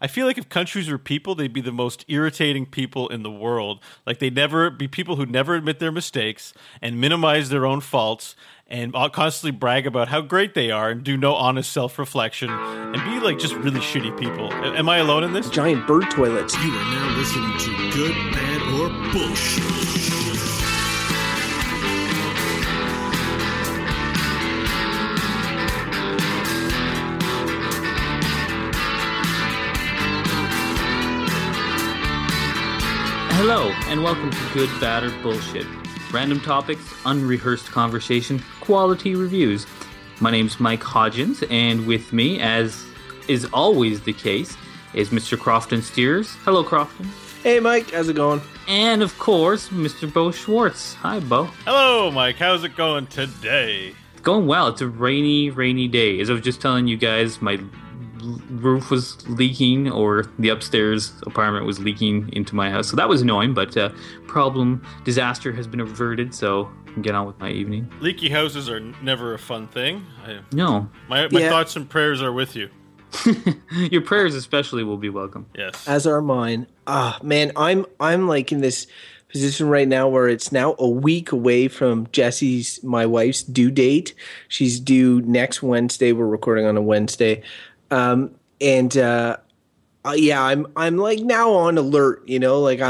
I feel like if countries were people, they'd be the most irritating people in the world. Like, they'd never be people who never admit their mistakes and minimize their own faults and constantly brag about how great they are and do no honest self-reflection and be, like, just really shitty people. Am I alone in this? Giant bird toilets. You are now listening to Good, Bad, or Bullshit. Hello, and welcome to Good, Bad, or Bullshit. Random topics, unrehearsed conversation, quality reviews. My name's Mike Hodgins, and with me, as is always the case, is Mr. Crofton Steers. Hello, Crofton. Hey, Mike. How's it going? And, of course, Mr. Bo Schwartz. Hi, Bo. Hello, Mike. How's it going today? It's going well. It's a rainy day. As I was just telling you guys, my roof was leaking, or the upstairs apartment was leaking into my house, so that was annoying, but disaster has been averted, so I can get on with my evening. Leaky houses are never a fun thing. My thoughts and prayers are with you. Your prayers especially will be welcome. Yes, as are mine. I'm like in this position right now where it's now a week away from Jessie's, my wife's, due date. She's due next Wednesday. We're recording on a Wednesday. I'm like now on alert, you know, like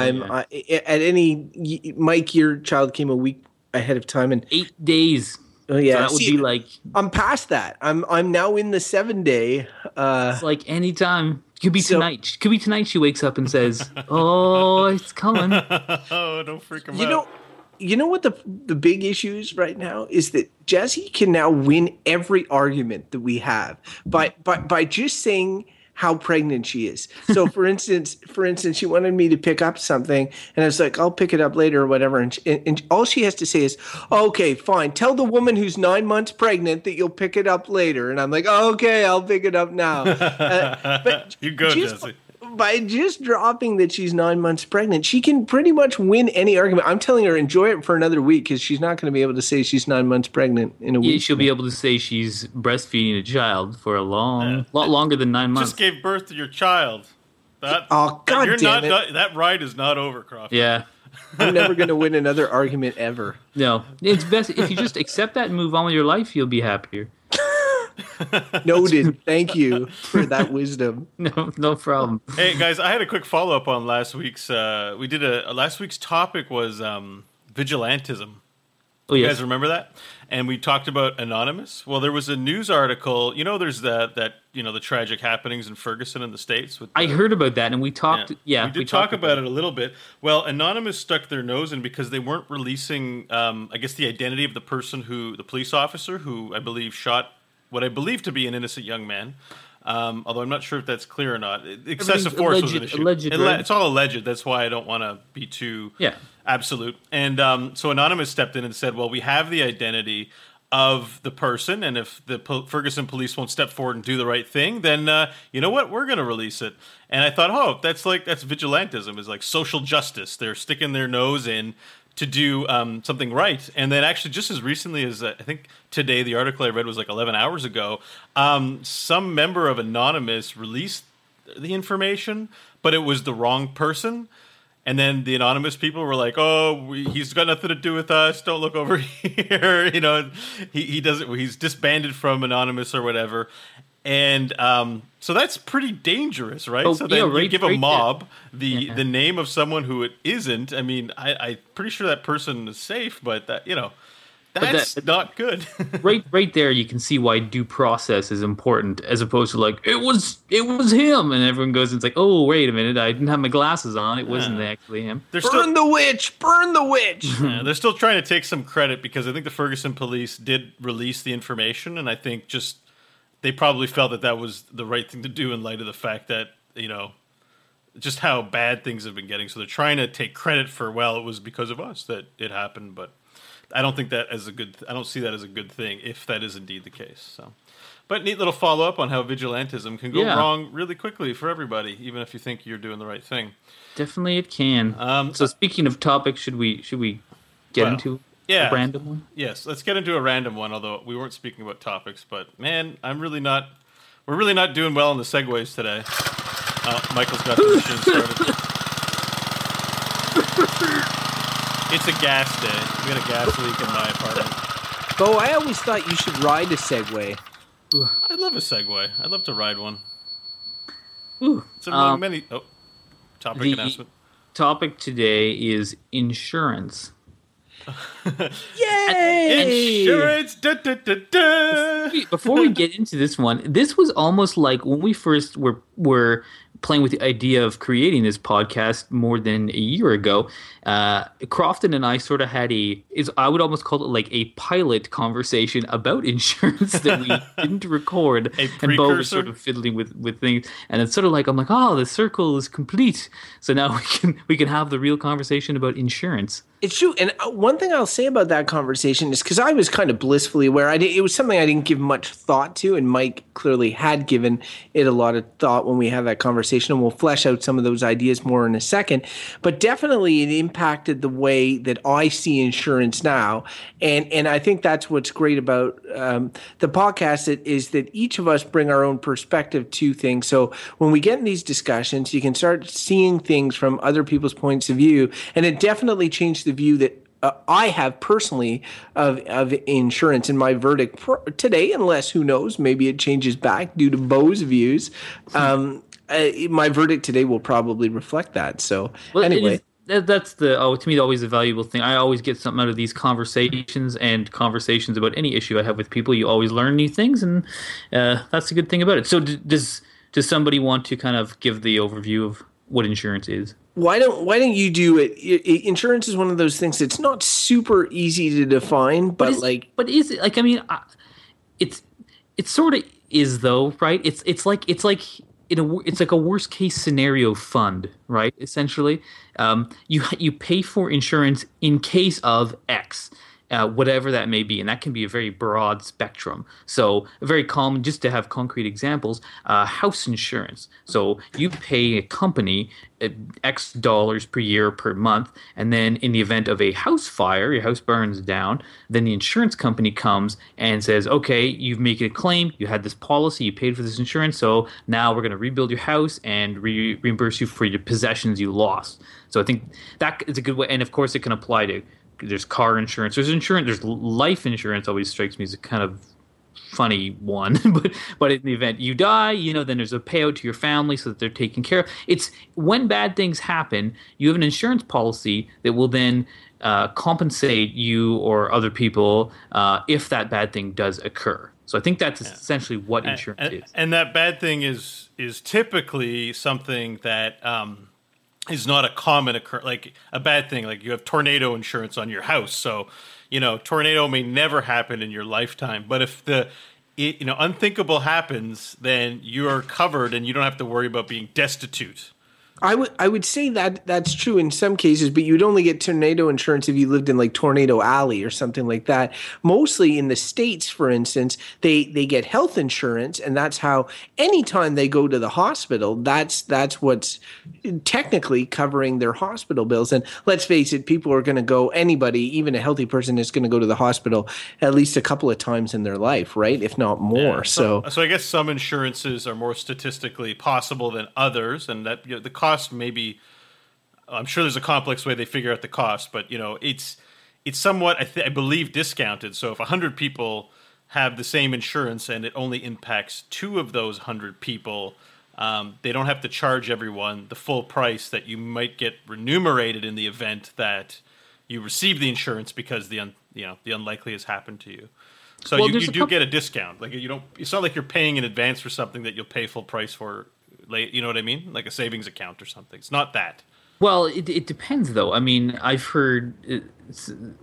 Mike, your child came a week ahead of time and 8 days. Oh yeah. So that would be like, I'm past that. I'm now in the 7 day, it's like any time. Could be tonight. She wakes up and says, "Oh, it's coming." Oh, don't freak him out. You know what the big issue is right now is that Jessie can now win every argument that we have by just saying how pregnant she is. So for instance, she wanted me to pick up something, and I was like, "I'll pick it up later" or whatever. And all she has to say is, "Okay, fine. Tell the woman who's 9 months pregnant that you'll pick it up later." And I'm like, "Okay, I'll pick it up now." But you go, Jessie. By just dropping that she's 9 months pregnant, she can pretty much win any argument. I'm telling her, enjoy it for another week, because she's not going to be able to say she's 9 months pregnant in a week. Yeah, she'll be able to say she's breastfeeding a child for a lot longer than 9 months. Just gave birth to your child. That ride is not over, Crofton. Yeah. I'm never going to win another argument ever. No. It's best if you just accept that and move on with your life, you'll be happier. Noted. Thank you for that wisdom. No problem. Hey guys, I had a quick follow up on last week's. Last week's topic was vigilantism. Oh, yes. You guys remember that? And we talked about Anonymous. Well, there was a news article. You know, there's the tragic happenings in Ferguson in the States. I heard about that, and we talked. Yeah, we talked about it a little bit. Well, Anonymous stuck their nose in because they weren't releasing, I guess, the identity of the person the police officer who I believe shot what I believe to be an innocent young man, although I'm not sure if that's clear or not. Excessive force was an issue. Alleged, right? It's all alleged. That's why I don't want to be too absolute. And so Anonymous stepped in and said, well, we have the identity of the person, and if the Ferguson police won't step forward and do the right thing, then you know what? We're going to release it. And I thought, that's vigilantism. It's like social justice. They're sticking their nose in to do something right. And then actually just as recently as I think today, the article I read was like 11 hours ago, some member of Anonymous released the information, but it was the wrong person. And then the Anonymous people were like, "Oh, he's got nothing to do with us. Don't look over here." You know, he doesn't. He's disbanded from Anonymous or whatever. And so that's pretty dangerous, right? Oh, so then you give a mob the name of someone who it isn't. I mean, I'm pretty sure that person is safe, but that's not good. right there, you can see why due process is important, as opposed to like it was him, and everyone goes and it's like, "Oh, wait a minute, I didn't have my glasses on. It wasn't actually him." Burn the witch. Yeah, they're still trying to take some credit because I think the Ferguson police did release the information, and I think just. They probably felt that was the right thing to do in light of the fact that, you know, just how bad things have been getting. So they're trying to take credit for, well, it was because of us that it happened. But I don't think that as a good – I don't see that as a good thing if that is indeed the case. So, but neat little follow-up on how vigilantism can go wrong really quickly for everybody, even if you think you're doing the right thing. Definitely it can. So speaking of topics, should we get into – a random one? Yes, let's get into a random one, although we weren't speaking about topics. But, man, we're really not doing well on the segues today. Michael's got the machine started. It's a gas day. We got a gas leak in my apartment. Bo, I always thought you should ride a Segway. Ooh. I love a Segway. I'd love to ride one. Ooh. It's among many. Oh, topic announcement. Topic today is insurance. Yay! Insurance! Da, da, da, da. Before we get into this one, this was almost like when we first were playing with the idea of creating this podcast more than a year ago. Crofton and I sort of had I would almost call it like a pilot conversation about insurance that we didn't record. And Bo was sort of fiddling with things, and it's sort of like I'm like, oh, the circle is complete. So now we can have the real conversation about insurance. It's true. And one thing I'll say about that conversation is because I was kind of blissfully aware. It was something I didn't give much thought to, and Mike clearly had given it a lot of thought when we had that conversation, and we'll flesh out some of those ideas more in a second. But definitely it impacted the way that I see insurance now. And I think that's what's great about the podcast is that each of us bring our own perspective to things. So when we get in these discussions, you can start seeing things from other people's points of view, and it definitely changed the view that I have personally of insurance in my verdict today, unless, who knows, maybe it changes back due to Bo's views. My verdict today will probably reflect that. So anyway. That's to me, always a valuable thing. I always get something out of these conversations and conversations about any issue I have with people. You always learn new things, and that's the good thing about it. So does somebody want to kind of give the overview of what insurance is? Why don't you do it? Insurance is one of those things that's not super easy to define, but is it like? I mean, it sort of is though, right? It's like a worst case scenario fund, right? Essentially, you pay for insurance in case of X. Whatever that may be, and that can be a very broad spectrum. So very common, just to have concrete examples, house insurance. So you pay a company X dollars per year, per month, and then in the event of a house fire, your house burns down, then the insurance company comes and says, okay, you've made a claim, you had this policy, you paid for this insurance, so now we're going to rebuild your house and reimburse you for your possessions you lost. So I think that is a good way, and of course it can apply to there's car insurance. There's insurance. There's life insurance. Always strikes me as a kind of funny one. but in the event you die, then there's a payout to your family so that they're taken care of. It's when bad things happen, you have an insurance policy that will then compensate you or other people if that bad thing does occur. So I think that's essentially what insurance is. And that bad thing is typically something that. Is not a common occurrence, like a bad thing. Like you have tornado insurance on your house, so tornado may never happen in your lifetime. But if the unthinkable happens, then you are covered, and you don't have to worry about being destitute. I would say that that's true in some cases, but you'd only get tornado insurance if you lived in like Tornado Alley or something like that. Mostly in the States, for instance, they get health insurance, and that's how anytime they go to the hospital, that's what's technically covering their hospital bills. And let's face it, people are going to go, anybody, even a healthy person is going to go to the hospital at least a couple of times in their life, right? If not more. Yeah, so I guess some insurances are more statistically possible than others, and that the cost maybe I'm sure there's a complex way they figure out the cost, but it's somewhat I believe discounted. So if 100 people have the same insurance and it only impacts 2 of those 100 people, they don't have to charge everyone the full price that you might get remunerated in the event that you receive the insurance because the unlikely has happened to you. So you do get a discount. Like you don't. It's not like you're paying in advance for something that you'll pay full price for. You know what I mean? Like a savings account or something. It's not that. Well, it depends, though. I mean, I've heard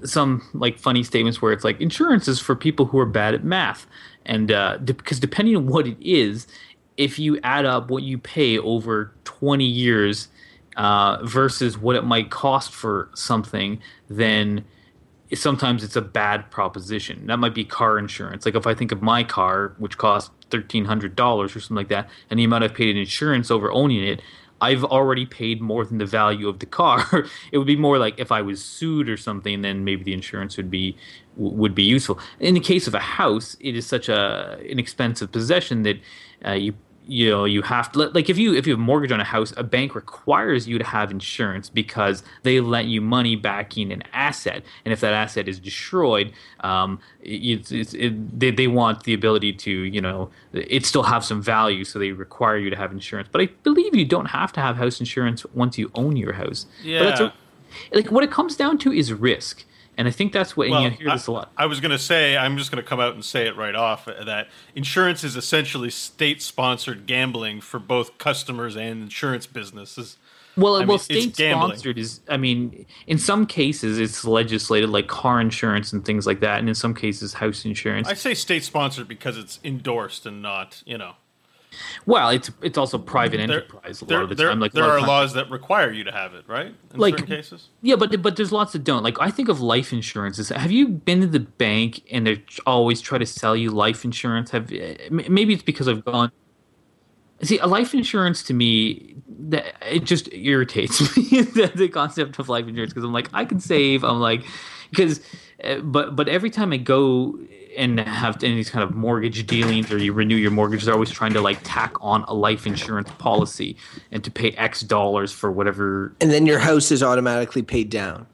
some like funny statements where it's like insurance is for people who are bad at math, and because depending on what it is, if you add up what you pay over 20 years versus what it might cost for something, then sometimes it's a bad proposition. That might be car insurance. Like if I think of my car, which costs $1,300 or something like that, and the amount I've paid in insurance over owning it, I've already paid more than the value of the car. It would be more like if I was sued or something, then maybe the insurance would be useful. In the case of a house, it is such an expensive possession that you know, you have to, like, if you have a mortgage on a house, a bank requires you to have insurance because they lent you money backing an asset, and if that asset is destroyed, they want the ability to, you know, it still have some value, so they require you to have insurance. But I believe you don't have to have house insurance once you own your house. Yeah. But that's like what it comes down to is risk. And I think that's what you hear this a lot. I was going to say, I'm just going to come out and say it right off, that insurance is essentially state-sponsored gambling for both customers and insurance businesses. Well, state-sponsored is, I mean, in some cases it's legislated, like car insurance and things like that, and in some cases house insurance. I say state-sponsored because it's endorsed and not, you know. Well, it's also private enterprise a lot of the time. Like, there are laws that require you to have it, right? In certain cases? Yeah, but there's lots that don't. Like, I think of life insurance. Have you been to the bank and they always try to sell you life insurance? Maybe it's because I've gone... See, a life insurance to me, it just irritates me, the concept of life insurance, because I'm like, I can save. I'm like... Because, but every time I go... and have any kind of mortgage dealings or you renew your mortgage, they're always trying to like tack on a life insurance policy and to pay X dollars for whatever. And then your house is automatically paid down.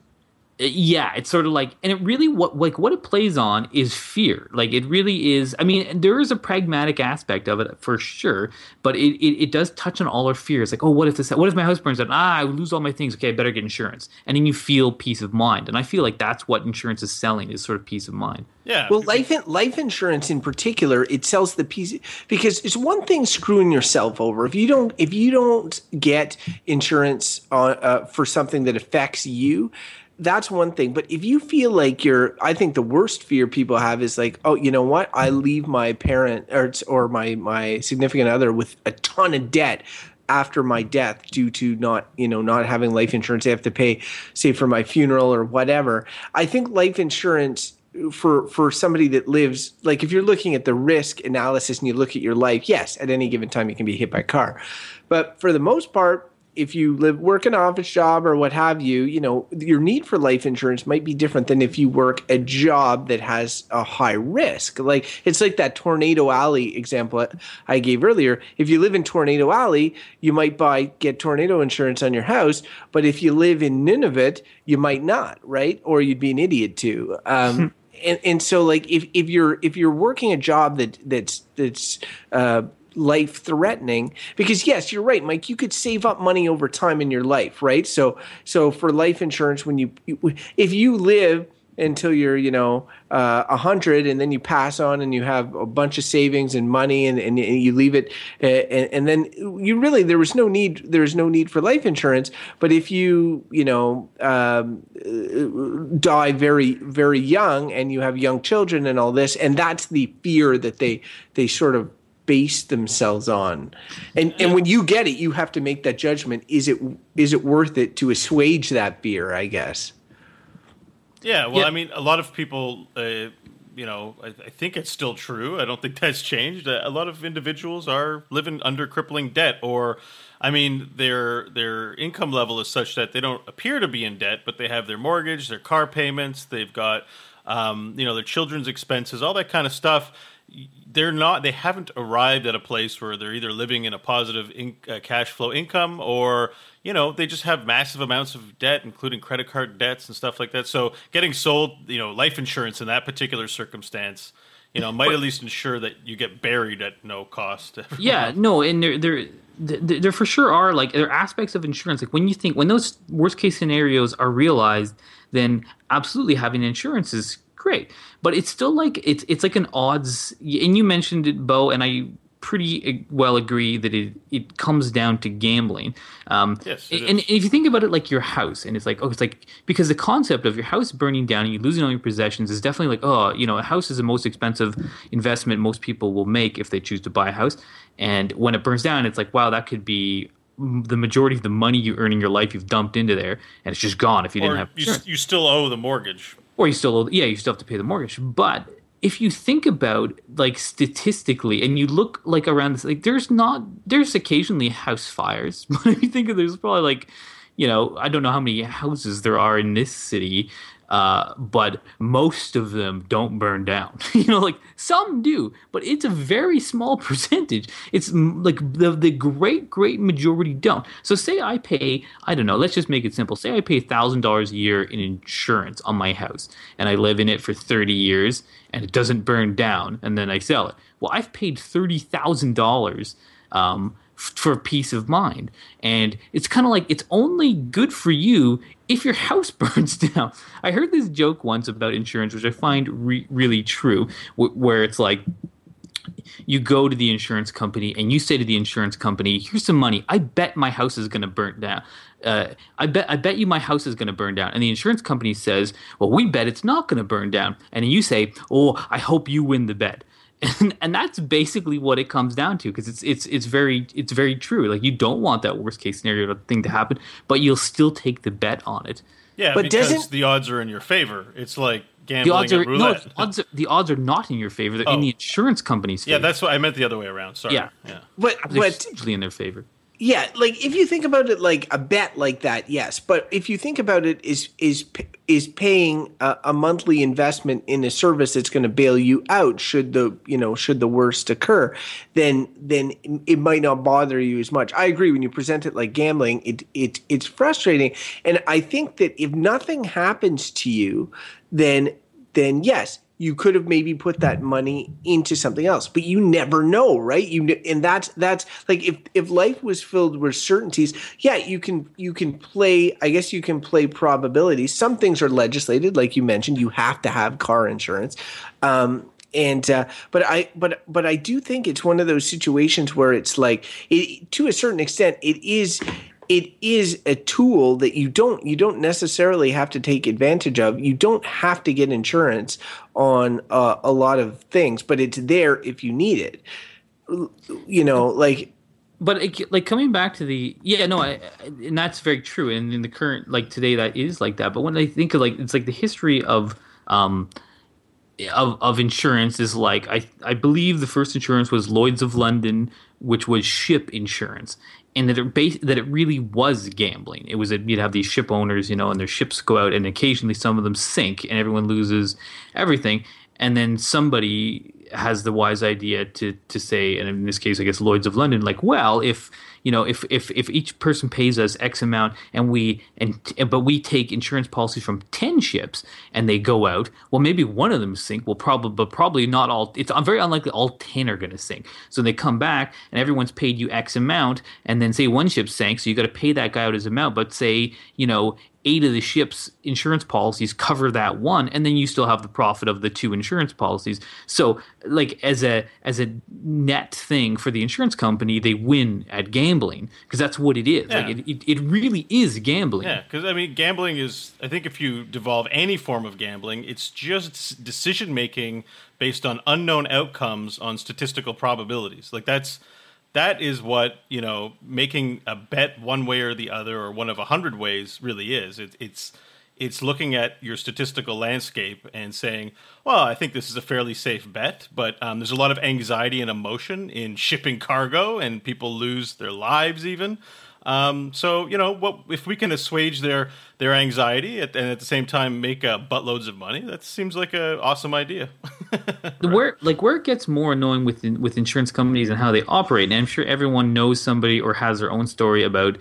Yeah, it's sort of like – and it really – what it plays on is fear. Like it really is – I mean, there is a pragmatic aspect of it for sure, but it does touch on all our fears. Like, oh, what if my house burns down? I lose all my things. Okay, I better get insurance. And then you feel peace of mind. And I feel like that's what insurance is selling, is sort of peace of mind. Yeah. Well, life insurance in particular, it sells the peace – because it's one thing screwing yourself over. If you don't get insurance for something that affects you – that's one thing. But if you feel like I think the worst fear people have is like, oh, you know what? I leave my parent or my significant other with a ton of debt after my death due to not having life insurance. They have to pay, say, for my funeral or whatever. I think life insurance for somebody that lives, like if you're looking at the risk analysis and you look at your life, yes, at any given time you can be hit by a car. But for the most part, if you work an office job or what have you, you know, your need for life insurance might be different than if you work a job that has a high risk. Like it's like that Tornado Alley example I gave earlier. If you live in Tornado Alley, you might get tornado insurance on your house, but if you live in Nunavut, you might not, right? Or you'd be an idiot too. And so, like if you're working a job that's life threatening, because yes, you're right, Mike, you could save up money over time in your life, right? So for life insurance, when if you live until you're 100 and then you pass on and you have a bunch of savings and money and you leave it and then you really there was no need for life insurance. But if you die very very young and you have young children and all this, and that's the fear that they sort of base themselves on, and when you get it, you have to make that judgment. Is it worth it to assuage that fear? I guess. Yeah. Well, yeah. I mean, a lot of people, I think it's still true. I don't think that's changed. A lot of individuals are living under crippling debt, or, I mean, their income level is such that they don't appear to be in debt, but they have their mortgage, their car payments, they've got, their children's expenses, all that kind of stuff. They haven't arrived at a place where they're either living in a positive cash flow income or, they just have massive amounts of debt, including credit card debts and stuff like that. So getting sold, life insurance in that particular circumstance, might at least ensure that you get buried at no cost. Yeah, no, and there for sure are, like, there are aspects of insurance. Like when those worst case scenarios are realized, then absolutely having insurance is great, but it's still like it's like an odds. And you mentioned it, Bo, and I pretty well agree that it comes down to gambling. Yes, and if you think about it, like your house, and it's like, oh, it's like, because the concept of your house burning down and you losing all your possessions is definitely like, oh, a house is the most expensive investment most people will make if they choose to buy a house. And when it burns down, it's like, wow, that could be the majority of the money you earn in your life you've dumped into there, and it's just gone if you didn't have insurance. You still owe the mortgage. Or you still have to pay the mortgage. But if you think about, like, statistically, and you look, like, around this, like, there's occasionally house fires. But if you think of, there's probably, like, I don't know how many houses there are in this city But most of them don't burn down. Like some do, but it's a very small percentage. It's like the great majority don't. So say I pay, I don't know, let's just make it simple. Say I pay $1,000 a year in insurance on my house and I live in it for 30 years and it doesn't burn down and then I sell it. Well, I've paid $30,000 for peace of mind. And it's kind of like it's only good for you if your house burns down. I heard this joke once about insurance, which I find really true, where it's like you go to the insurance company and you say to the insurance company, here's some money. I bet my house is going to burn down. I bet you my house is going to burn down. And the insurance company says, well, we bet it's not going to burn down. And you say, oh, I hope you win the bet. And that's basically what it comes down to, because it's very true. Like you don't want that worst case scenario thing to happen, but you'll still take the bet on it. Yeah, but because the odds are in your favor. It's like gambling at roulette. No, the odds are not in your favor. They're in the insurance company's favor. Yeah, that's what I meant the other way around. Sorry. Yeah. But usually in their favor. Yeah, like if you think about it, like a bet like that, yes. But if you think about it, is paying a monthly investment in a service that's going to bail you out should the worst occur, then it might not bother you as much. I agree. When you present it like gambling, it's frustrating, and I think that if nothing happens to you, then yes. You could have maybe put that money into something else, but you never know, right? And that's like if life was filled with certainties, yeah, you can play. I guess you can play probability. Some things are legislated, like you mentioned. You have to have car insurance, but I do think it's one of those situations where it's like to a certain extent it is. It is a tool that you don't necessarily have to take advantage of. You don't have to get insurance on a lot of things, but it's there if you need it. Coming back to and that's very true. And in the current today, that is like that. But when I think of it's like the history of insurance is I believe the first insurance was Lloyd's of London, which was ship insurance. And that it really was gambling. It was you'd have these ship owners, and their ships go out, and occasionally some of them sink, and everyone loses everything. And then somebody has the wise idea to say, and in this case, I guess Lloyd's of London, if each person pays us X amount, but we take insurance policies from 10 ships, and they go out. Well, maybe one of them sink. Well, probably not all. It's very unlikely all 10 are going to sink. So they come back, and everyone's paid you X amount, and then say one ship sank, so you got to pay that guy out his amount. But say 8 of the ship's insurance policies cover that one, and then you still have the profit of the 2 insurance policies. So, as a net thing for the insurance company, they win at gambling because that's what it is. Yeah. It really is gambling. Yeah, because gambling is. I think if you devolve any form of gambling, it's just decision making based on unknown outcomes on statistical probabilities. That is what, making a bet one way or the other or one of 100 ways really is. It's looking at your statistical landscape and saying, well, I think this is a fairly safe bet, but there's a lot of anxiety and emotion in shipping cargo and people lose their lives even. If we can assuage their anxiety and at the same time make buttloads of money, that seems like an awesome idea. Right. Where it gets more annoying with insurance companies and how they operate, and I'm sure everyone knows somebody or has their own story about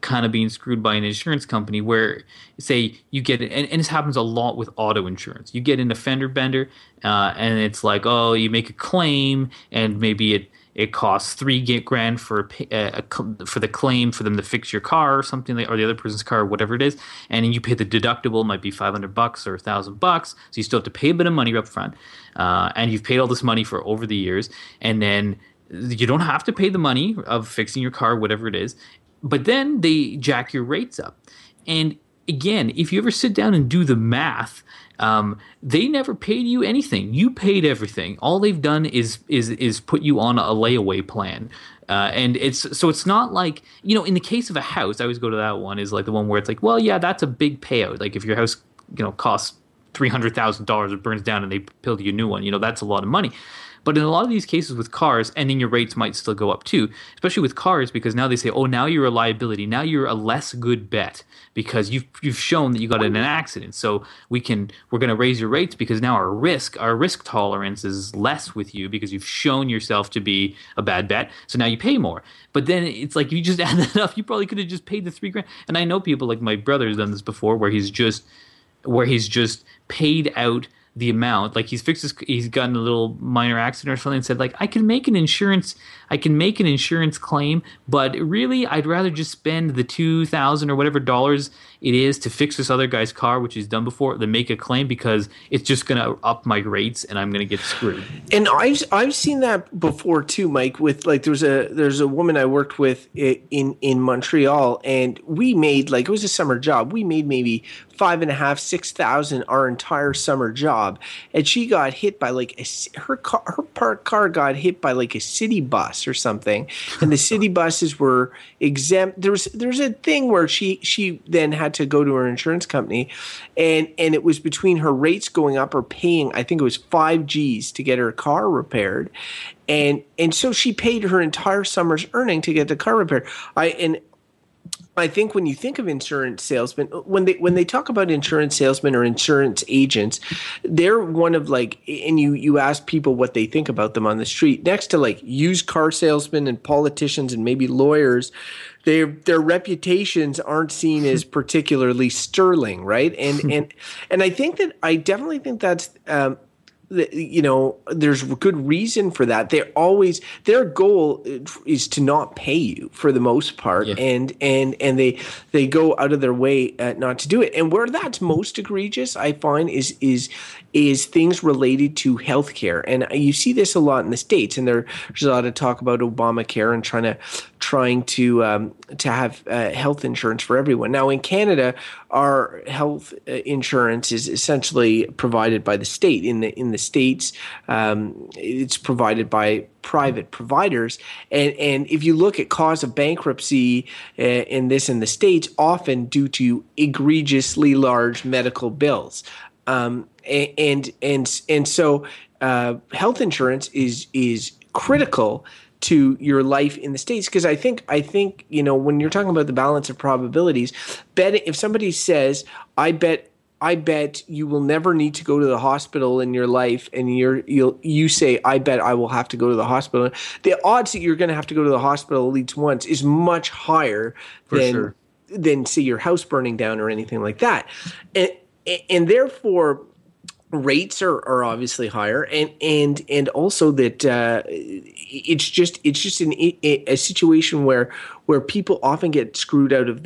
kind of being screwed by an insurance company where, say, you get – and this happens a lot with auto insurance. You get in a fender bender and it's like, oh, you make a claim and maybe it costs $3,000 for the claim for them to fix your car or something, or the other person's car or whatever it is, and you pay the deductible. It might be $500 or $1,000, so you still have to pay a bit of money up front, and you've paid all this money for over the years, and then you don't have to pay the money of fixing your car, whatever it is, but then they jack your rates up. And again, if you ever sit down and do the math, they never paid you anything. You paid everything. All they've done is put you on a layaway plan. And it's not like, in the case of a house, I always go to that one, is like the one where it's like, well, yeah, that's a big payout. Like if your house, costs $300,000, it burns down and they build you a new one, that's a lot of money. But in a lot of these cases with cars, ending your rates might still go up too, especially with cars, because now they say, oh, now you're a liability. Now you're a less good bet because you've shown that you got in an accident. So we're going to raise your rates because now our risk tolerance is less with you because you've shown yourself to be a bad bet. So now you pay more. But then it's like, you just add that up, you probably could have just paid the $3,000. And I know people, like my brother has done this before, where he's just paid out the amount. Like he's gotten a little minor accident or something and said, like, I can make an insurance claim, but really I'd rather just spend the $2,000 or whatever dollars it is to fix this other guy's car, which he's done before, than make a claim because it's just going to up my rates and I'm going to get screwed. And I've seen that before too, Mike, with like there's a woman I worked with in Montreal, and we made, like, it was a summer job. We made maybe $5,500-$6,000 our entire summer job, and she got hit by like her car got hit by like a city bus or something, and the city buses were exempt. There's a thing where she then had to go to her insurance company, and it was between her rates going up or paying, I think it was $5,000 to get her car repaired. And so she paid her entire summer's earning to get the car repaired. I think when you think of insurance salesmen, when they talk about insurance salesmen or insurance agents, they're one of, like, and you ask people what they think about them on the street, next to like used car salesmen and politicians and maybe lawyers, their reputations aren't seen as particularly sterling, right? And I definitely think that's there's good reason for that. Their goal is to not pay you for the most part, yeah. and they go out of their way not to do it. And where that's most egregious, I find, is things related to healthcare, and you see this a lot in the States. And there's a lot of talk about Obamacare and trying to have health insurance for everyone. Now in Canada, our health insurance is essentially provided by the state. In the States, it's provided by private providers, and if you look at cause of bankruptcy in the States, often due to egregiously large medical bills. So health insurance is critical to your life in the States, because I think when you're talking about the balance of probabilities, if somebody says, I bet you will never need to go to the hospital in your life, and you say, I bet I will have to go to the hospital, the odds that you're going to have to go to the hospital at least once is much higher than say your house burning down or anything like that, and therefore rates are obviously higher, and also that it's just a situation where people often get screwed out of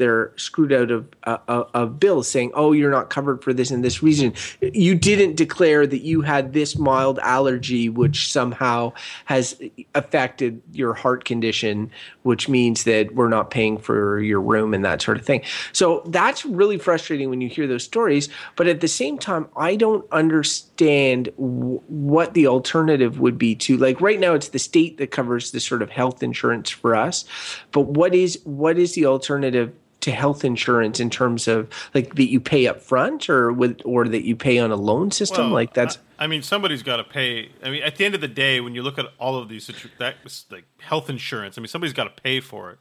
bills, saying, oh, you're not covered for this and this reason. You didn't declare that you had this mild allergy, which somehow has affected your heart condition, which means that we're not paying for your room and that sort of thing. So that's really frustrating when you hear those stories. But at the same time, I don't understand what the alternative would be to, like, right now it's the state that covers this sort of health insurance for us, but what is the alternative to health insurance in terms of, like, that you pay up front or that you pay on a loan system? Well, like, that's, I mean, somebody's got to pay. I mean, at the end of the day, when you look at all of these, like health insurance, I mean, somebody's got to pay for it.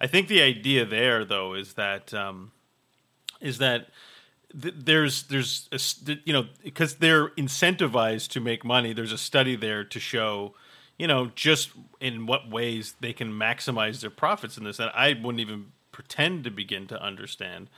I think the idea there, though, is that there's because they're incentivized to make money. There's a study there to show, just in what ways they can maximize their profits in this, and I wouldn't even pretend to begin to understand.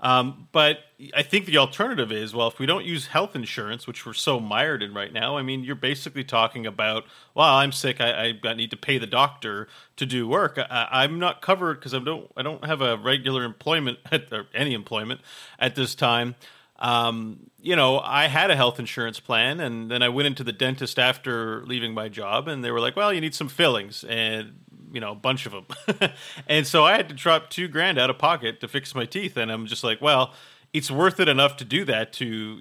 But I think the alternative is, well, if we don't use health insurance, which we're so mired in right now, I mean, you're basically talking about, well, I'm sick, I need to pay the doctor to do work. I'm not covered because I don't have a regular employment or any employment at this time. I had a health insurance plan, and then I went into the dentist after leaving my job, and they were like, well, you need some fillings, and a bunch of them. And so I had to drop $2,000 out of pocket to fix my teeth. And I'm just like, well, it's worth it enough to do that to,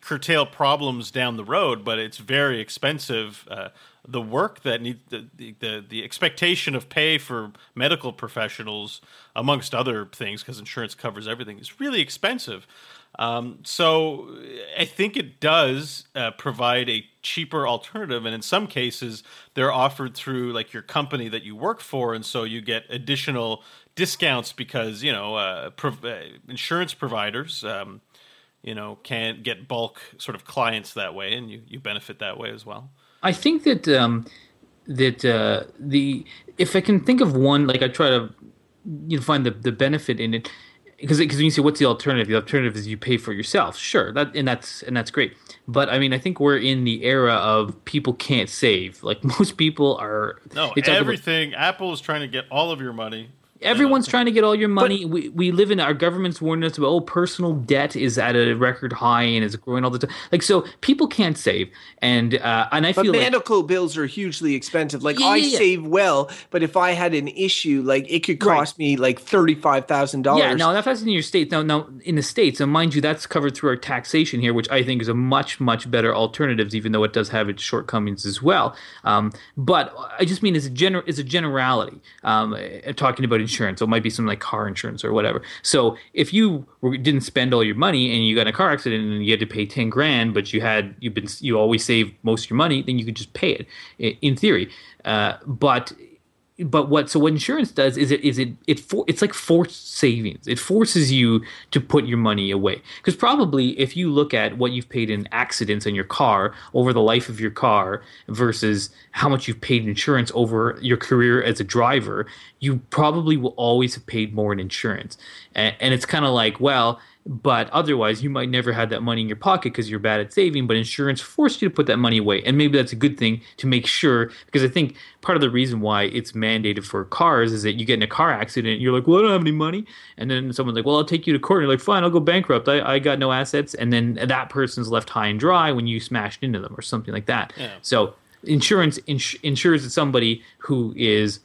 curtail problems down the road, but it's very expensive. The work that needs the expectation of pay for medical professionals, amongst other things, because insurance covers everything, is really expensive. So I think it does provide a cheaper alternative. And in some cases, they're offered through like your company that you work for. And so you get additional discounts because, you know, insurance providers, you know, can get bulk sort of clients that way. And you benefit that way as well. I think that if I can think of one, like I try to find the benefit in it. Because when you say what's the alternative is you pay for it yourself. Sure, that's great. But I mean, I think we're in the era of people can't save. Like most people are. No, everything. Apple is trying to get all of your money. Everyone's trying to get all your money. But, we live in our government's warning us about personal debt is at a record high and is growing all the time. Like so, people can't save, and I feel medical bills are hugely expensive. Like save well, but if I had an issue, like it could cost me like $35,000. Yeah, no, that's in your state. No, in the states, and mind you, that's covered through our taxation here, which I think is a much better alternative, even though it does have its shortcomings as well. But I just mean as a generality, talking about insurance. So it might be something like car insurance or whatever. So if you didn't spend all your money and you got in a car accident and you had to pay $10,000, but you always save most of your money, then you could just pay it in theory. But what insurance does is it's like forced savings. It forces you to put your money away, because probably if you look at what you've paid in accidents in your car over the life of your car versus how much you've paid in insurance over your career as a driver, you probably will always have paid more in insurance. And it's kind of like, well, but otherwise you might never have that money in your pocket because you're bad at saving, but insurance forced you to put that money away. And maybe that's a good thing to make sure, because I think part of the reason why it's mandated for cars is that you get in a car accident and you're like, well, I don't have any money. And then someone's like, well, I'll take you to court. And you're like, fine, I'll go bankrupt. I got no assets. And then that person's left high and dry when you smashed into them or something like that. Yeah. So insurance ensures that somebody who is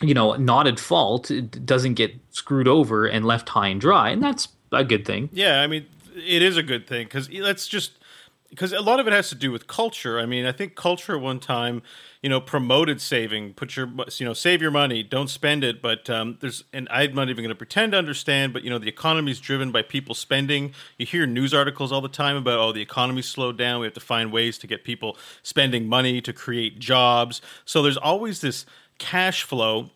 not at fault doesn't get screwed over and left high and dry. And that's a good thing. Yeah, I mean, it is a good thing because a lot of it has to do with culture. I mean, I think culture one time, promoted saving, save your money, don't spend it. But and I'm not even going to pretend to understand, but the economy is driven by people spending. You hear news articles all the time about, the economy's slowed down. We have to find ways to get people spending money to create jobs. So there's always this cash flow.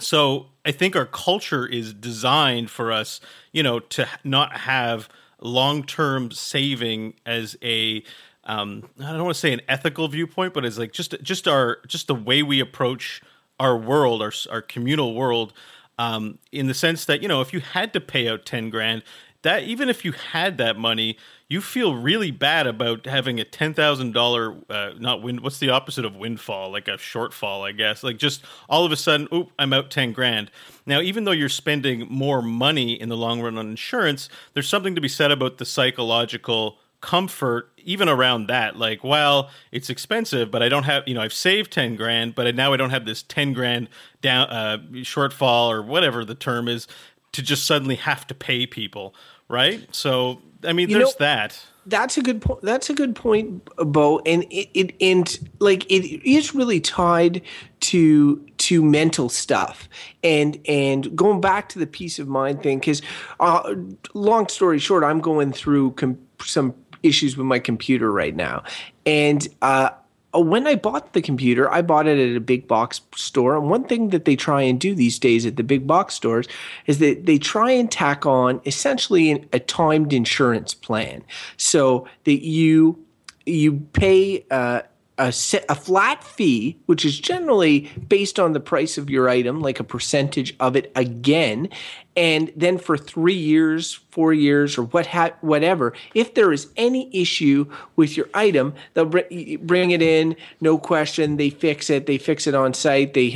So I think our culture is designed for us, to not have long-term saving as a I don't want to say an ethical viewpoint, but as like just the way we approach our world, our communal world, in the sense that if you had to pay out $10,000, that even if you had that money, you feel really bad about having a $10,000 what's the opposite of windfall? Like a shortfall, I guess. Like just all of a sudden, oop, I'm out $10,000. Now, even though you're spending more money in the long run on insurance, there's something to be said about the psychological comfort even around that. Like, well, it's expensive, but I don't have, I've saved $10,000, but now I don't have this $10,000 down shortfall or whatever the term is to just suddenly have to pay people. Right. So, I mean, there's that. That's a good point. That's a good point, Bo. And it is really tied to mental stuff and going back to the peace of mind thing, because long story short, I'm going through some issues with my computer right now. And when I bought the computer, I bought it at a big box store. And one thing that they try and do these days at the big box stores is that they try and tack on essentially a timed insurance plan, so that you pay a flat fee, which is generally based on the price of your item, like a percentage of it again. And then for 3 years, 4 years, or whatever, if there is any issue with your item, they'll bring it in, no question. They fix it on site. They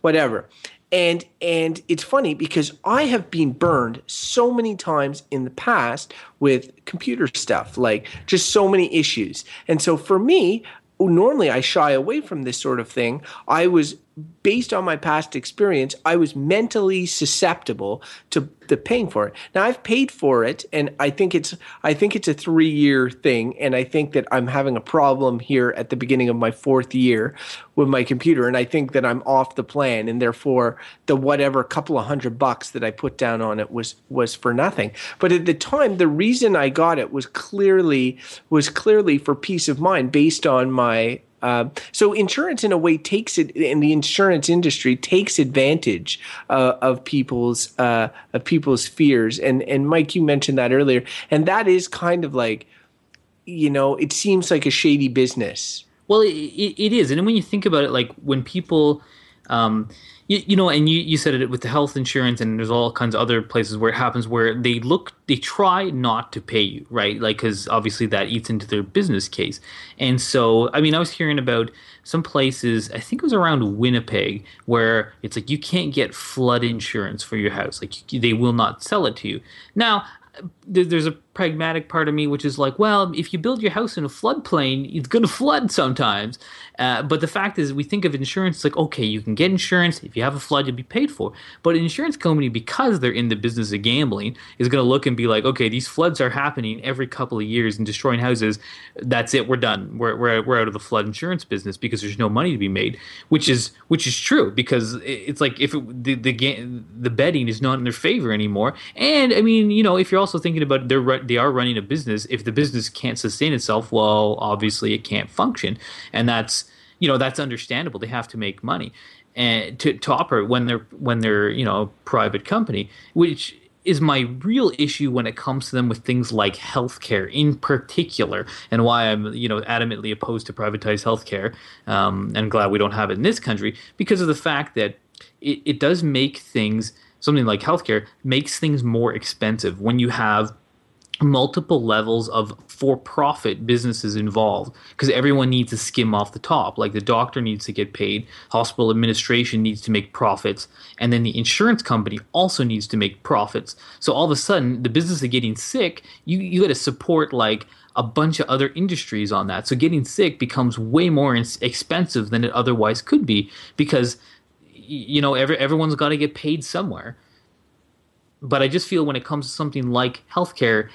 whatever. And it's funny because I have been burned so many times in the past with computer stuff, like just so many issues. And so for me, normally I shy away from this sort of thing. I was based on my past experience, I was mentally susceptible to the paying for it. Now I've paid for it, and I think it's a 3-year thing, and I think that I'm having a problem here at the beginning of my 4th year with my computer, and I think that I'm off the plan, and therefore the whatever couple of $100 that I put down on it was for nothing. But at the time, the reason I got it was clearly for peace of mind based on my. So insurance, in a way, takes it, and the insurance industry takes advantage of people's fears. And Mike, you mentioned that earlier, and that is kind of like, you know, it seems like a shady business. Well, it is, and when you think about it, like when people, you said it with the health insurance, and there's all kinds of other places where it happens where they try not to pay you, right? Like, because obviously that eats into their business case. And so, I mean, I was hearing about some places, I think it was around Winnipeg, where it's like you can't get flood insurance for your house. Like, they will not sell it to you. Now, there's a pragmatic part of me which is like, well, if you build your house in a floodplain, it's going to flood sometimes. But the fact is, we think of insurance like, okay, you can get insurance. If you have a flood, you'll be paid for. But an insurance company, because they're in the business of gambling, is going to look and be like, okay, these floods are happening every couple of years and destroying houses. That's it. We're done. We're out of the flood insurance business because there's no money to be made, which is true, because it's like if the betting is not in their favor anymore. And I mean, you know, if you're also thinking about they are running a business. If the business can't sustain itself, well, obviously it can't function, and that's understandable. They have to make money and to operate when they're private company, which is my real issue when it comes to them with things like healthcare in particular, and why I'm adamantly opposed to privatized healthcare, and glad we don't have it in this country, because of the fact that it does make things. Something like healthcare makes things more expensive when you have multiple levels of for-profit businesses involved, because everyone needs to skim off the top. Like the doctor needs to get paid, hospital administration needs to make profits, and then the insurance company also needs to make profits. So all of a sudden, the business of getting sick, you got to support like a bunch of other industries on that. So getting sick becomes way more expensive than it otherwise could be, because everyone's got to get paid somewhere. But I just feel when it comes to something like healthcare,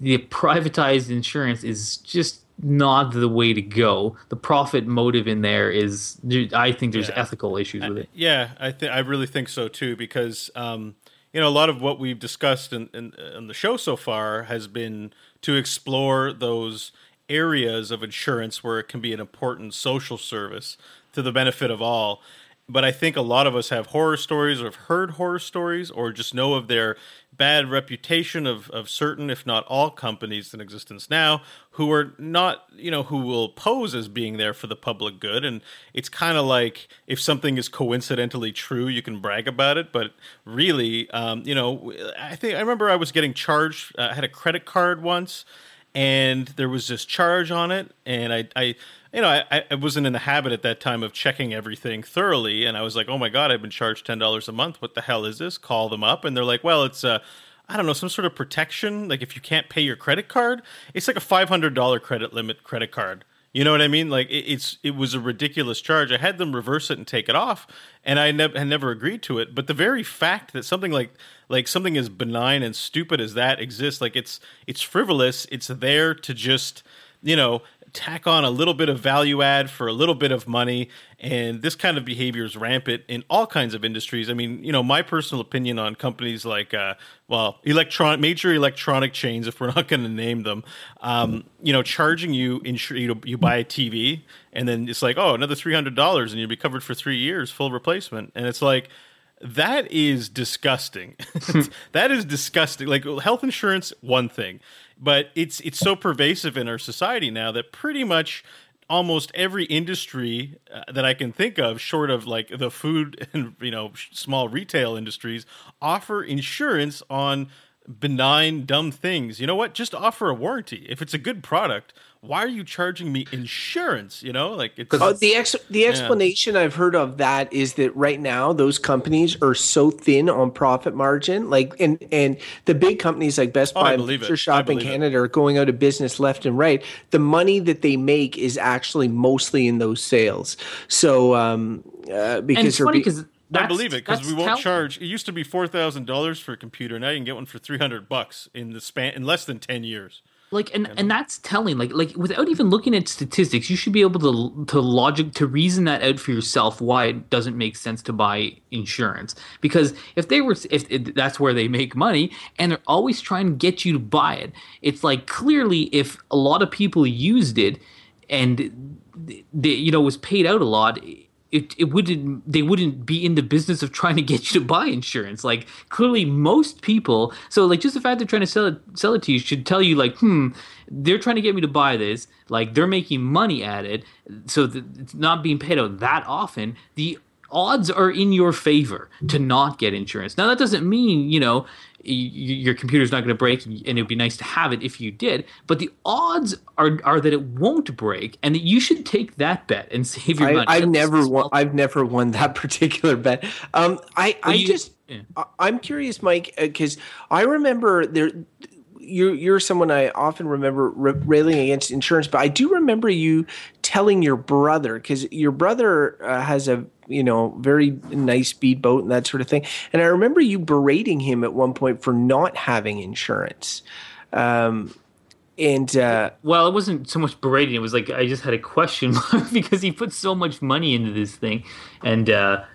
the privatized insurance is just not the way to go. The profit motive in there is, I think there's ethical issues with it. Yeah, I really think so too, because a lot of what we've discussed in the show so far has been to explore those areas of insurance where it can be an important social service to the benefit of all. But I think a lot of us have horror stories or have heard horror stories or just know of their bad reputation of certain, if not all, companies in existence now who are not, who will pose as being there for the public good. And it's kind of like if something is coincidentally true, you can brag about it. But really, I remember I was getting charged. I had a credit card once, and there was this charge on it, and I wasn't in the habit at that time of checking everything thoroughly, and I was like, oh my God, I've been charged $10 a month. What the hell is this? Call them up, and they're like, well, it's some sort of protection. Like if you can't pay your credit card, it's like a $500 credit limit credit card. You know what I mean? Like it was a ridiculous charge. I had them reverse it and take it off, and I had never agreed to it. But the very fact that something like something as benign and stupid as that exists, like it's frivolous. It's there to just tack on a little bit of value add for a little bit of money. And this kind of behavior is rampant in all kinds of industries. I mean, my personal opinion on companies like, major electronic chains, if we're not going to name them, charging you, you buy a TV and then it's like, oh, another $300 and you'll be covered for 3 years, full replacement. And it's like, that is disgusting. That is disgusting. Like health insurance, one thing. But it's so pervasive in our society now that pretty much almost every industry that I can think of, short of like the food and small retail industries, offer insurance on benign, dumb things. You know what? Just offer a warranty. If it's a good product, why are you charging me insurance? You know, like it's the explanation I've heard of that is that right now those companies are so thin on profit margin, like and the big companies like Best Buy and Future Shop in Canada are going out of business left and right. The money that they make is actually mostly in those sales. So because they're I believe it because we won't charge. It used to be $4,000 for a computer. Now you can get one for $300 in the span in less than 10 years. Like and that's telling. Like without even looking at statistics, you should be able to reason that out for yourself. Why it doesn't make sense to buy insurance? Because if that's where they make money, and they're always trying to get you to buy it. It's like clearly if a lot of people used it, and they, you know, was paid out a lot. They wouldn't be in the business of trying to get you to buy insurance. Like clearly most people, so like just the fact they're trying to sell it to you should tell you like, they're trying to get me to buy this. Like they're making money at it, so that it's not being paid out that often. The odds are in your favor to not get insurance. Now that doesn't mean your computer's not going to break, and it'd be nice to have it if you did. But the odds are that it won't break, and that you should take that bet and save your money. I've never won that particular bet. I'm curious, Mike, because I remember there. You're someone I often remember railing against insurance, but I do remember you telling your brother, because your brother has a very nice speedboat and that sort of thing. And I remember you berating him at one point for not having insurance. Well, it wasn't so much berating. It was like I just had a question mark because he put so much money into this thing. And yeah,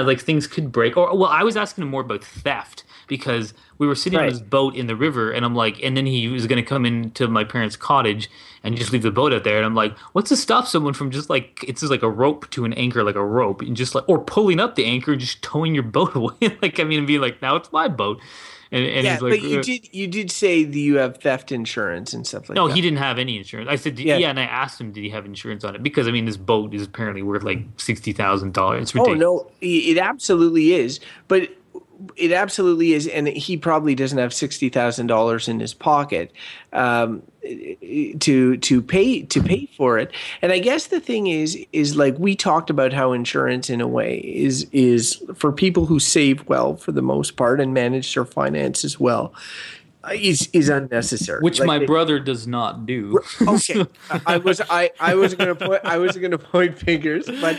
like things could break. Well, I was asking him more about theft because we were sitting on his boat in the river, and I'm like, and then he was going to come into my parents' cottage and just leave the boat out there, and I'm like, what's to stop someone from just like it's just like a rope to an anchor, like a rope, and just like or pulling up the anchor and just towing your boat away, like I mean, and being like, now it's my boat. And yeah, he's like, but you did say that you have theft insurance and stuff like that. No, he didn't have any insurance. I said, yeah, and I asked him, did he have insurance on it? Because, I mean, this boat is apparently worth like $60,000. It's ridiculous. Oh, no, it absolutely is. But it absolutely is, and he probably doesn't have $60,000 in his pocket to pay for it. And I guess the thing is like we talked about how insurance in a way is for people who save well for the most part and manage their finances well. Is unnecessary, which like my brother does not do. Okay, I was going to point fingers, but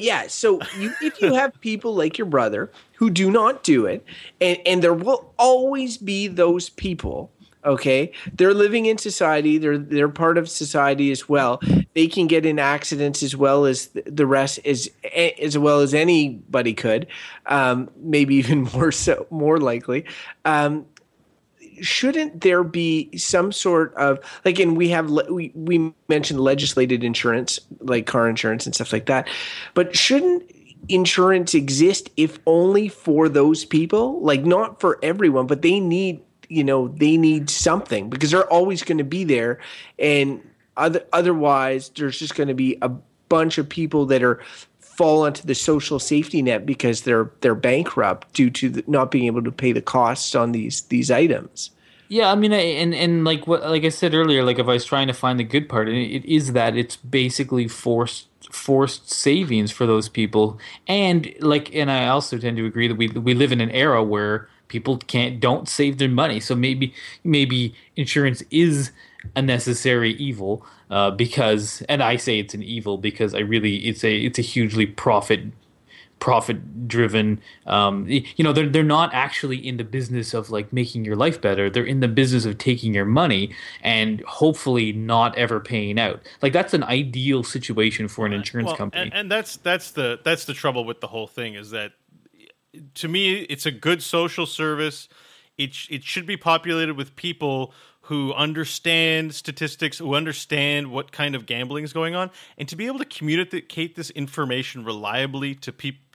yeah. So if you have people like your brother who do not do it, and there will always be those people. Okay, they're living in society. They're part of society as well. They can get in accidents as well as the rest, as well as anybody could. Maybe even more so, more likely. Shouldn't there be some sort of like, and we mentioned legislated insurance, like car insurance and stuff like that, but shouldn't insurance exist if only for those people? Like not for everyone, but they need something because they're always going to be there, and otherwise there's just going to be a bunch of people that fall onto the social safety net because they're bankrupt due to not being able to pay the costs on these items. Yeah, I mean, and like I said earlier, like if I was trying to find the good part, it is that it's basically forced savings for those people, and I also tend to agree that we live in an era where people don't save their money, so maybe insurance is a necessary evil. Because I say it's an evil because it's a hugely profit driven. They're not actually in the business of like making your life better. They're in the business of taking your money and hopefully not ever paying out. Like that's an ideal situation for an insurance company. And that's the trouble with the whole thing is that to me it's a good social service. It should be populated with people who understand statistics, who understand what kind of gambling is going on, and to be able to communicate this information reliably to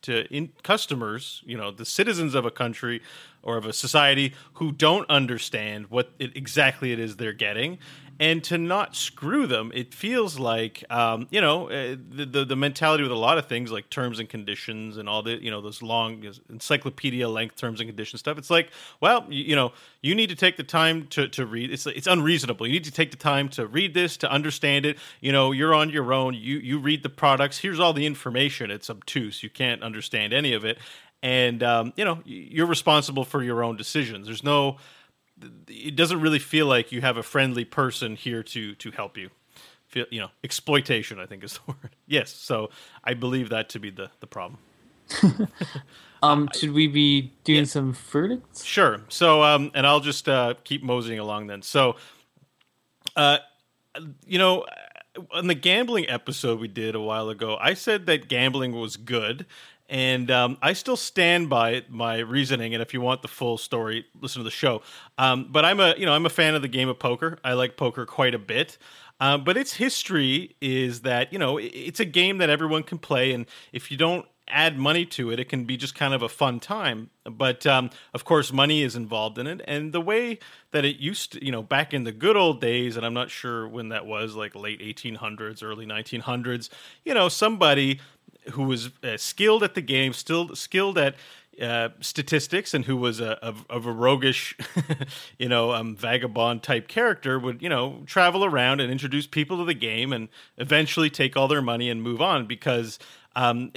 to customers, you know, the citizens of a country or of a society who don't understand what exactly it is they're getting, and to not screw them. It feels like, you know, the mentality with a lot of things like terms and conditions and all the, you know, those long encyclopedia length terms and conditions stuff. It's like, well, you know, you need to take the time to read. It's unreasonable. You need to take the time to read this, to understand it. You know, you're on your own. You read the products. Here's all the information. It's obtuse. You can't understand any of it. And, you know, you're responsible for your own decisions. There's no, it doesn't really feel like you have a friendly person here to help you. Feel, you know, exploitation, I think is the word. Yes. So I believe that to be the problem. Should we be doing some verdicts? Sure. So, and I'll just keep moseying along then. So, you know, on the gambling episode we did a while ago, I said that gambling was good. And I still stand by my reasoning. And if you want the full story, listen to the show. But I'm a fan of the game of poker. I like poker quite a bit. But its history is that, you know, it's a game that everyone can play. And if you don't add money to it, it can be just kind of a fun time. But, of course, money is involved in it. And the way that it used to, you know, back in the good old days, and I'm not sure when that was, like late 1800s, early 1900s, you know, somebody who was skilled at the game, still skilled at statistics, and who was a roguish, you know, vagabond type character would, you know, travel around and introduce people to the game and eventually take all their money and move on because, and,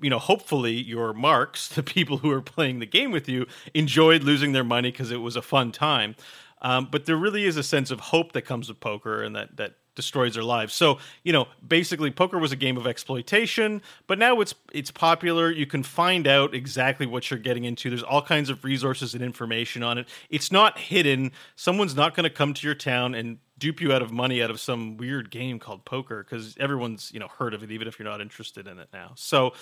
you know, hopefully your marks, the people who are playing the game with you, enjoyed losing their money because it was a fun time. But there really is a sense of hope that comes with poker and that destroys their lives. So, you know, basically poker was a game of exploitation, but now it's popular. You can find out exactly what you're getting into. There's all kinds of resources and information on it. It's not hidden. Someone's not going to come to your town and dupe you out of money out of some weird game called poker because everyone's, you know, heard of it, even if you're not interested in it now. So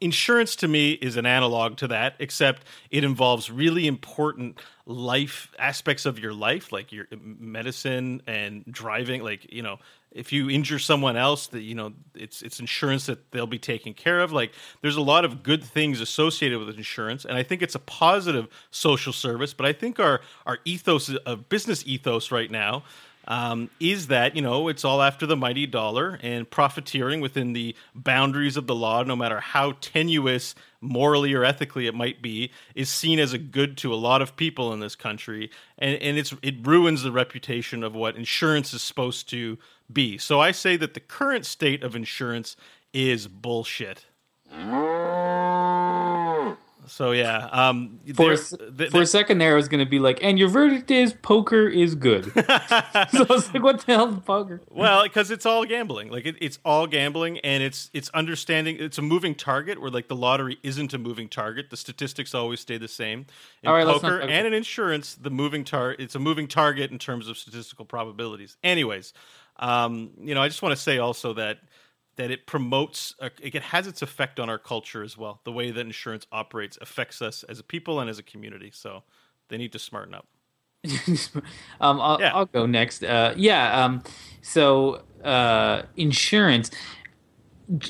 insurance to me is an analog to that, except it involves really important life aspects of your life, like your medicine and driving. Like, you know, if you injure someone else, that, you know, it's insurance that they'll be taken care of. Like, there's a lot of good things associated with insurance, and I think it's a positive social service. But I think our ethos, business ethos right now, is that, you know, it's all after the mighty dollar and profiteering within the boundaries of the law, no matter how tenuous morally or ethically it might be, is seen as a good to a lot of people in this country, and it ruins the reputation of what insurance is supposed to be. So I say that the current state of insurance is bullshit. So yeah, for a second there, I was going to be like, and your verdict is poker is good. So I was like, what the hell is poker? Well, because it's all gambling. Like it's all gambling, and it's understanding. It's a moving target, where like the lottery isn't a moving target. The statistics always stay the same. In poker and in insurance, the moving it's a moving target in terms of statistical probabilities. Anyways, you know, I just want to say also that it promotes, it has its effect on our culture as well. The way that insurance operates affects us as a people and as a community. So they need to smarten up. I'll go next. Insurance,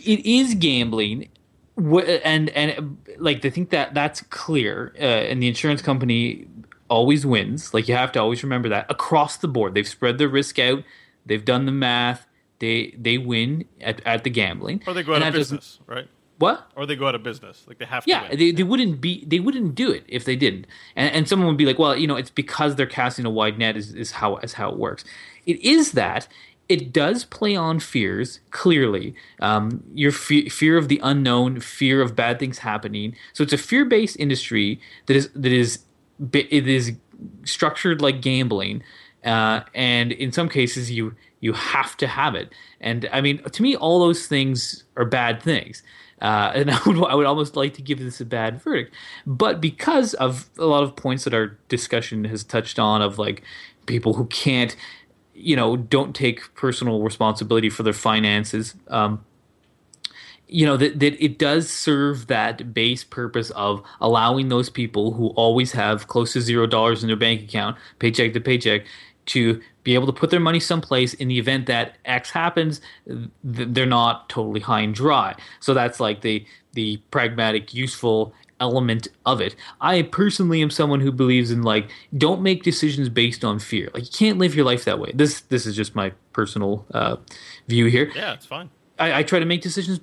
it is gambling. And like, I think that's clear. And the insurance company always wins. Like, you have to always remember that across the board. They've spread their risk out. They've done the math. They win at the gambling, or they go out of business, right? What? Or they go out of business, like they have to. Yeah, win. They wouldn't do it if they didn't. And someone would be like, well, you know, it's because they're casting a wide net is how it works. It is that it does play on fears, clearly, your fear of the unknown, fear of bad things happening. So it's a fear-based industry that is structured like gambling, and in some cases you have to have it. And I mean, to me, all those things are bad things. And I would almost like to give this a bad verdict. But because of a lot of points that our discussion has touched on, of like people who can't, you know, don't take personal responsibility for their finances, you know, that it does serve that base purpose of allowing those people who always have close to $0 in their bank account, paycheck to paycheck, to be able to put their money someplace in the event that X happens, they're not totally high and dry. So that's like the pragmatic, useful element of it. I personally am someone who believes in, like, don't make decisions based on fear. Like, you can't live your life that way. This is just my personal view here. Yeah, it's fine. I try to make decisions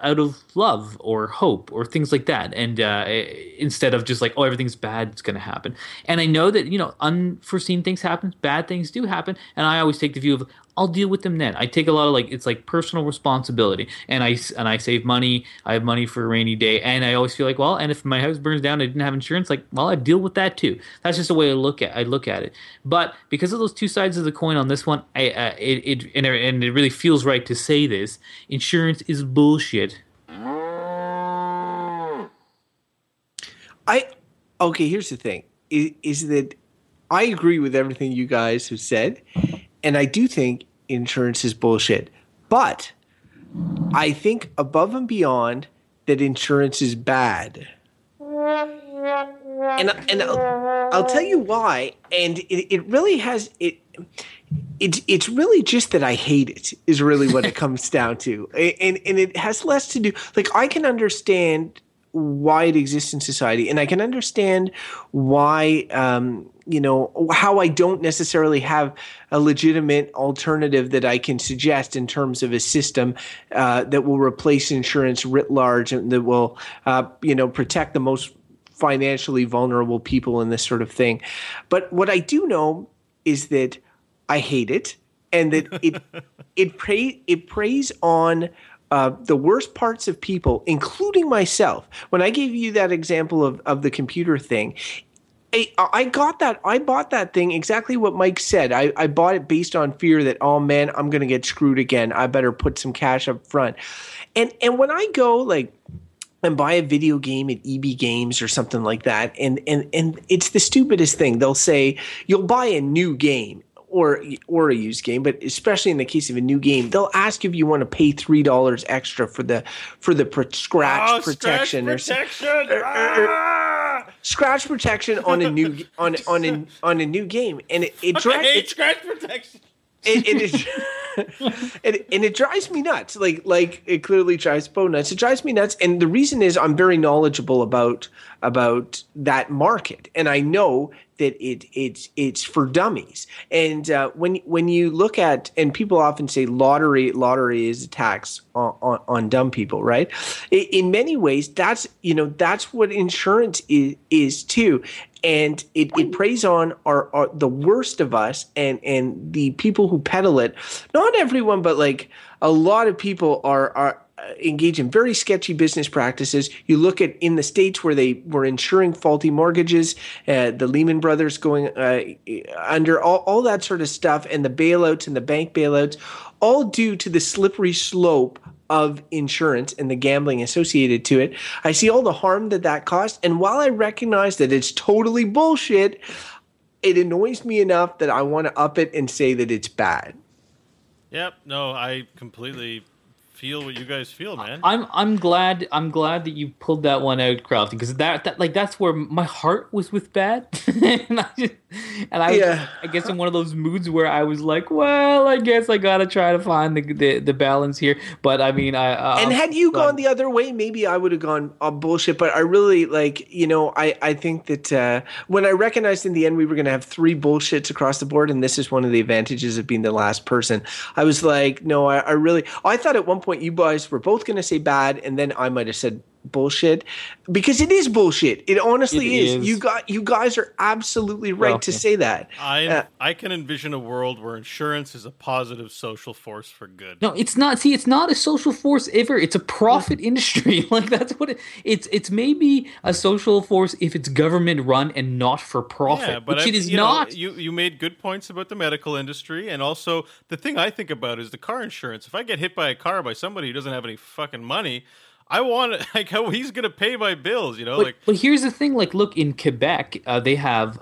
out of love or hope or things like that, and instead of just like, oh, everything's bad, it's going to happen. And I know that, you know, unforeseen things happen, bad things do happen, and I always take the view of, I'll deal with them then. I take a lot of, like, it's like personal responsibility, and I save money. I have money for a rainy day, and I always feel like, well, and if my house burns down, I didn't have insurance. Like, well, I deal with that too. That's just the way I look at it. But because of those two sides of the coin on this one, it really feels right to say this: insurance is bullshit. Okay. Here's the thing: is that I agree with everything you guys have said. And I do think insurance is bullshit, but I think above and beyond that, insurance is bad. And I'll tell you why. And it's really just that I hate it is really what it comes down to. And it has less to do, like, I can understand why it exists in society, and I can understand why, you know, how I don't necessarily have a legitimate alternative that I can suggest in terms of a system that will replace insurance writ large and that will, you know, protect the most financially vulnerable people and this sort of thing. But what I do know is that I hate it, and that it preys on the worst parts of people, including myself. When I gave you that example of the computer thing, I got that. I bought that thing exactly what Mike said. I bought it based on fear that, oh man, I'm going to get screwed again. I better put some cash up front. And when I go, like, and buy a video game at EB Games or something like that, and it's the stupidest thing. They'll say, you'll buy a new game or a used game, but especially in the case of a new game, they'll ask if you want to pay $3 extra for the scratch protection on a new on a new game, and it drives. I hate scratch protection. It drives me nuts. Like it clearly drives Bo nuts. It drives me nuts, and the reason is I'm very knowledgeable about that market, and I know that it's for dummies. And when you look at, and people often say lottery is a tax on dumb people, right? In many ways, that's what insurance is too. And it preys on our the worst of us and the people who peddle it. Not everyone, but like a lot of people are engage in very sketchy business practices. You look at in the States where they were insuring faulty mortgages, the Lehman Brothers going under, all that sort of stuff, and the bailouts and the bank bailouts, all due to the slippery slope of insurance and the gambling associated to it. I see all the harm that caused, and while I recognize that it's totally bullshit, it annoys me enough that I want to up it and say that it's bad. Yep, no, I completely feel what you guys feel, man. I'm glad that you pulled that one out, Crofton, because that like that's where my heart was with Bad, I guess in one of those moods where I was like, well, I guess I gotta try to find the balance here. But I mean, and had you gone the other way, maybe I would have gone bullshit. But I really like, you know, I think that when I recognized in the end we were gonna have three bullshits across the board, and this is one of the advantages of being the last person. I was like, no, I thought at one point you guys were both going to say bad, and then I might have said bullshit, because it is bullshit. It honestly is. You guys are absolutely right to say that. I can envision a world where insurance is a positive social force for good. No, it's not. See, it's not a social force ever. It's a profit industry. Like that's what it's. It's maybe a social force if it's government run and not for profit, yeah, but which it is not. You made good points about the medical industry, and also the thing I think about is the car insurance. If I get hit by a car by somebody who doesn't have any fucking money, I want it, like, how he's going to pay my bills, you know? But here's the thing, like, look, in Quebec, they have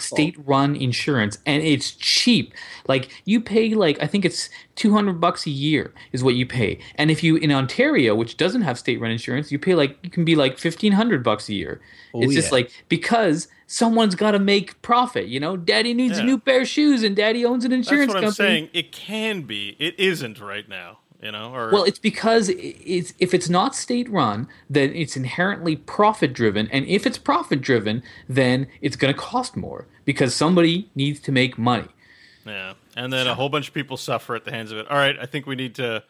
state-run insurance, and it's cheap. Like, you pay, like, I think it's $200 a year is what you pay. And if you, in Ontario, which doesn't have state-run insurance, you pay, like, you can be, like, $1,500 a year. Oh, it's just, like, because someone's got to make profit, you know? Daddy needs a new pair of shoes, and Daddy owns an insurance company. That's what I'm saying. It can be. It isn't right now. You know, or well, it's because it's, if it's not state-run, then it's inherently profit-driven. And if it's profit-driven, then it's going to cost more because somebody needs to make money. Yeah, and then a whole bunch of people suffer at the hands of it. All right, I think we need to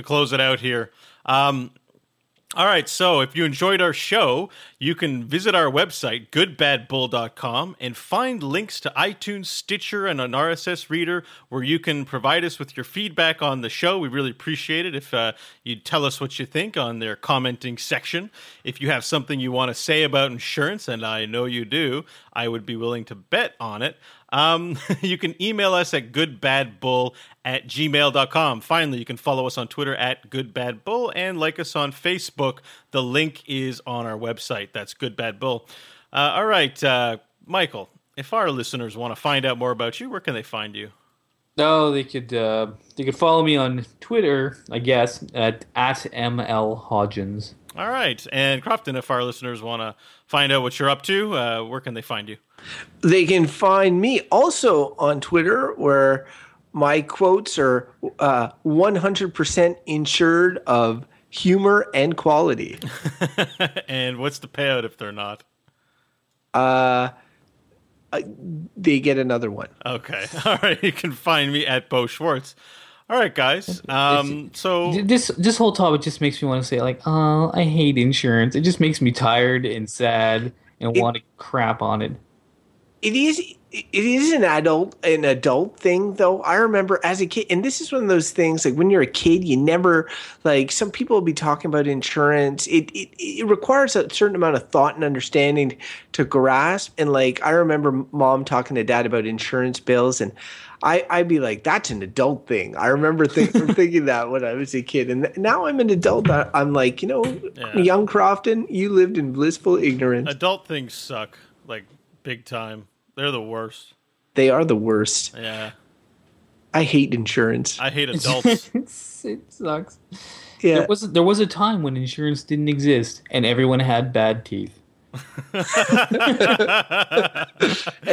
close it out here. All right, so if you enjoyed our show, you can visit our website, goodbadbull.com, and find links to iTunes, Stitcher, and an RSS reader where you can provide us with your feedback on the show. We really appreciate it if you tell us what you think on their commenting section. If you have something you want to say about insurance, and I know you do, I would be willing to bet on it. You can email us at goodbadbull@gmail.com. Finally, you can follow us on Twitter at goodbadbull and like us on Facebook. The link is on our website. That's goodbadbull. All right, Michael, if our listeners want to find out more about you, where can they find you? Oh, they could follow me on Twitter, I guess, at ML Hodgins. All right. And Crofton, if our listeners want to find out what you're up to, where can they find you? They can find me also on Twitter, where my quotes are 100% insured of humor and quality. And what's the payout if they're not? They get another one. Okay. All right. You can find me at Bo Schwartz. All right, guys. So this whole topic just makes me want to say, like, oh, I hate insurance. It just makes me tired and sad and want to crap on it. It is an adult thing, though. I remember as a kid, and this is one of those things, like, when you're a kid, you never, like, some people will be talking about insurance. It requires a certain amount of thought and understanding to grasp. And, like, I remember Mom talking to Dad about insurance bills, and I'd be like, that's an adult thing. I remember thinking that when I was a kid. And now I'm an adult. I'm like, you know, young Crofton, you lived in blissful ignorance. Adult things suck, like, big time. They're the worst. They are the worst. Yeah. I hate insurance. I hate adults. It sucks. Yeah. There was a time when insurance didn't exist and everyone had bad teeth. And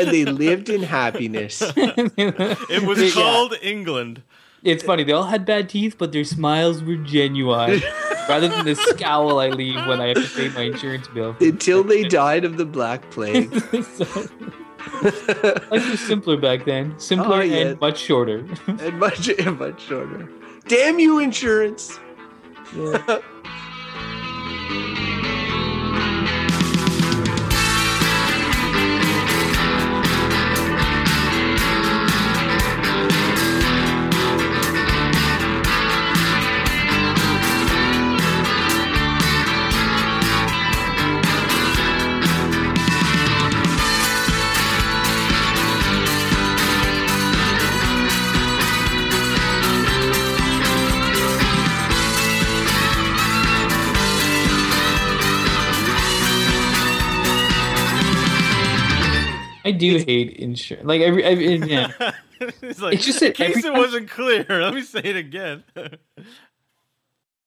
they lived in happiness. It was called England. It's funny, they all had bad teeth, but their smiles were genuine rather than the scowl I leave when I have to pay my insurance bill. Until they died of the Black Plague. So, life was simpler back then. Simpler and much shorter. and much shorter. Damn you, insurance! Yeah. I do hate insurance. Like every yeah. It's like, in case it wasn't clear, let me say it again.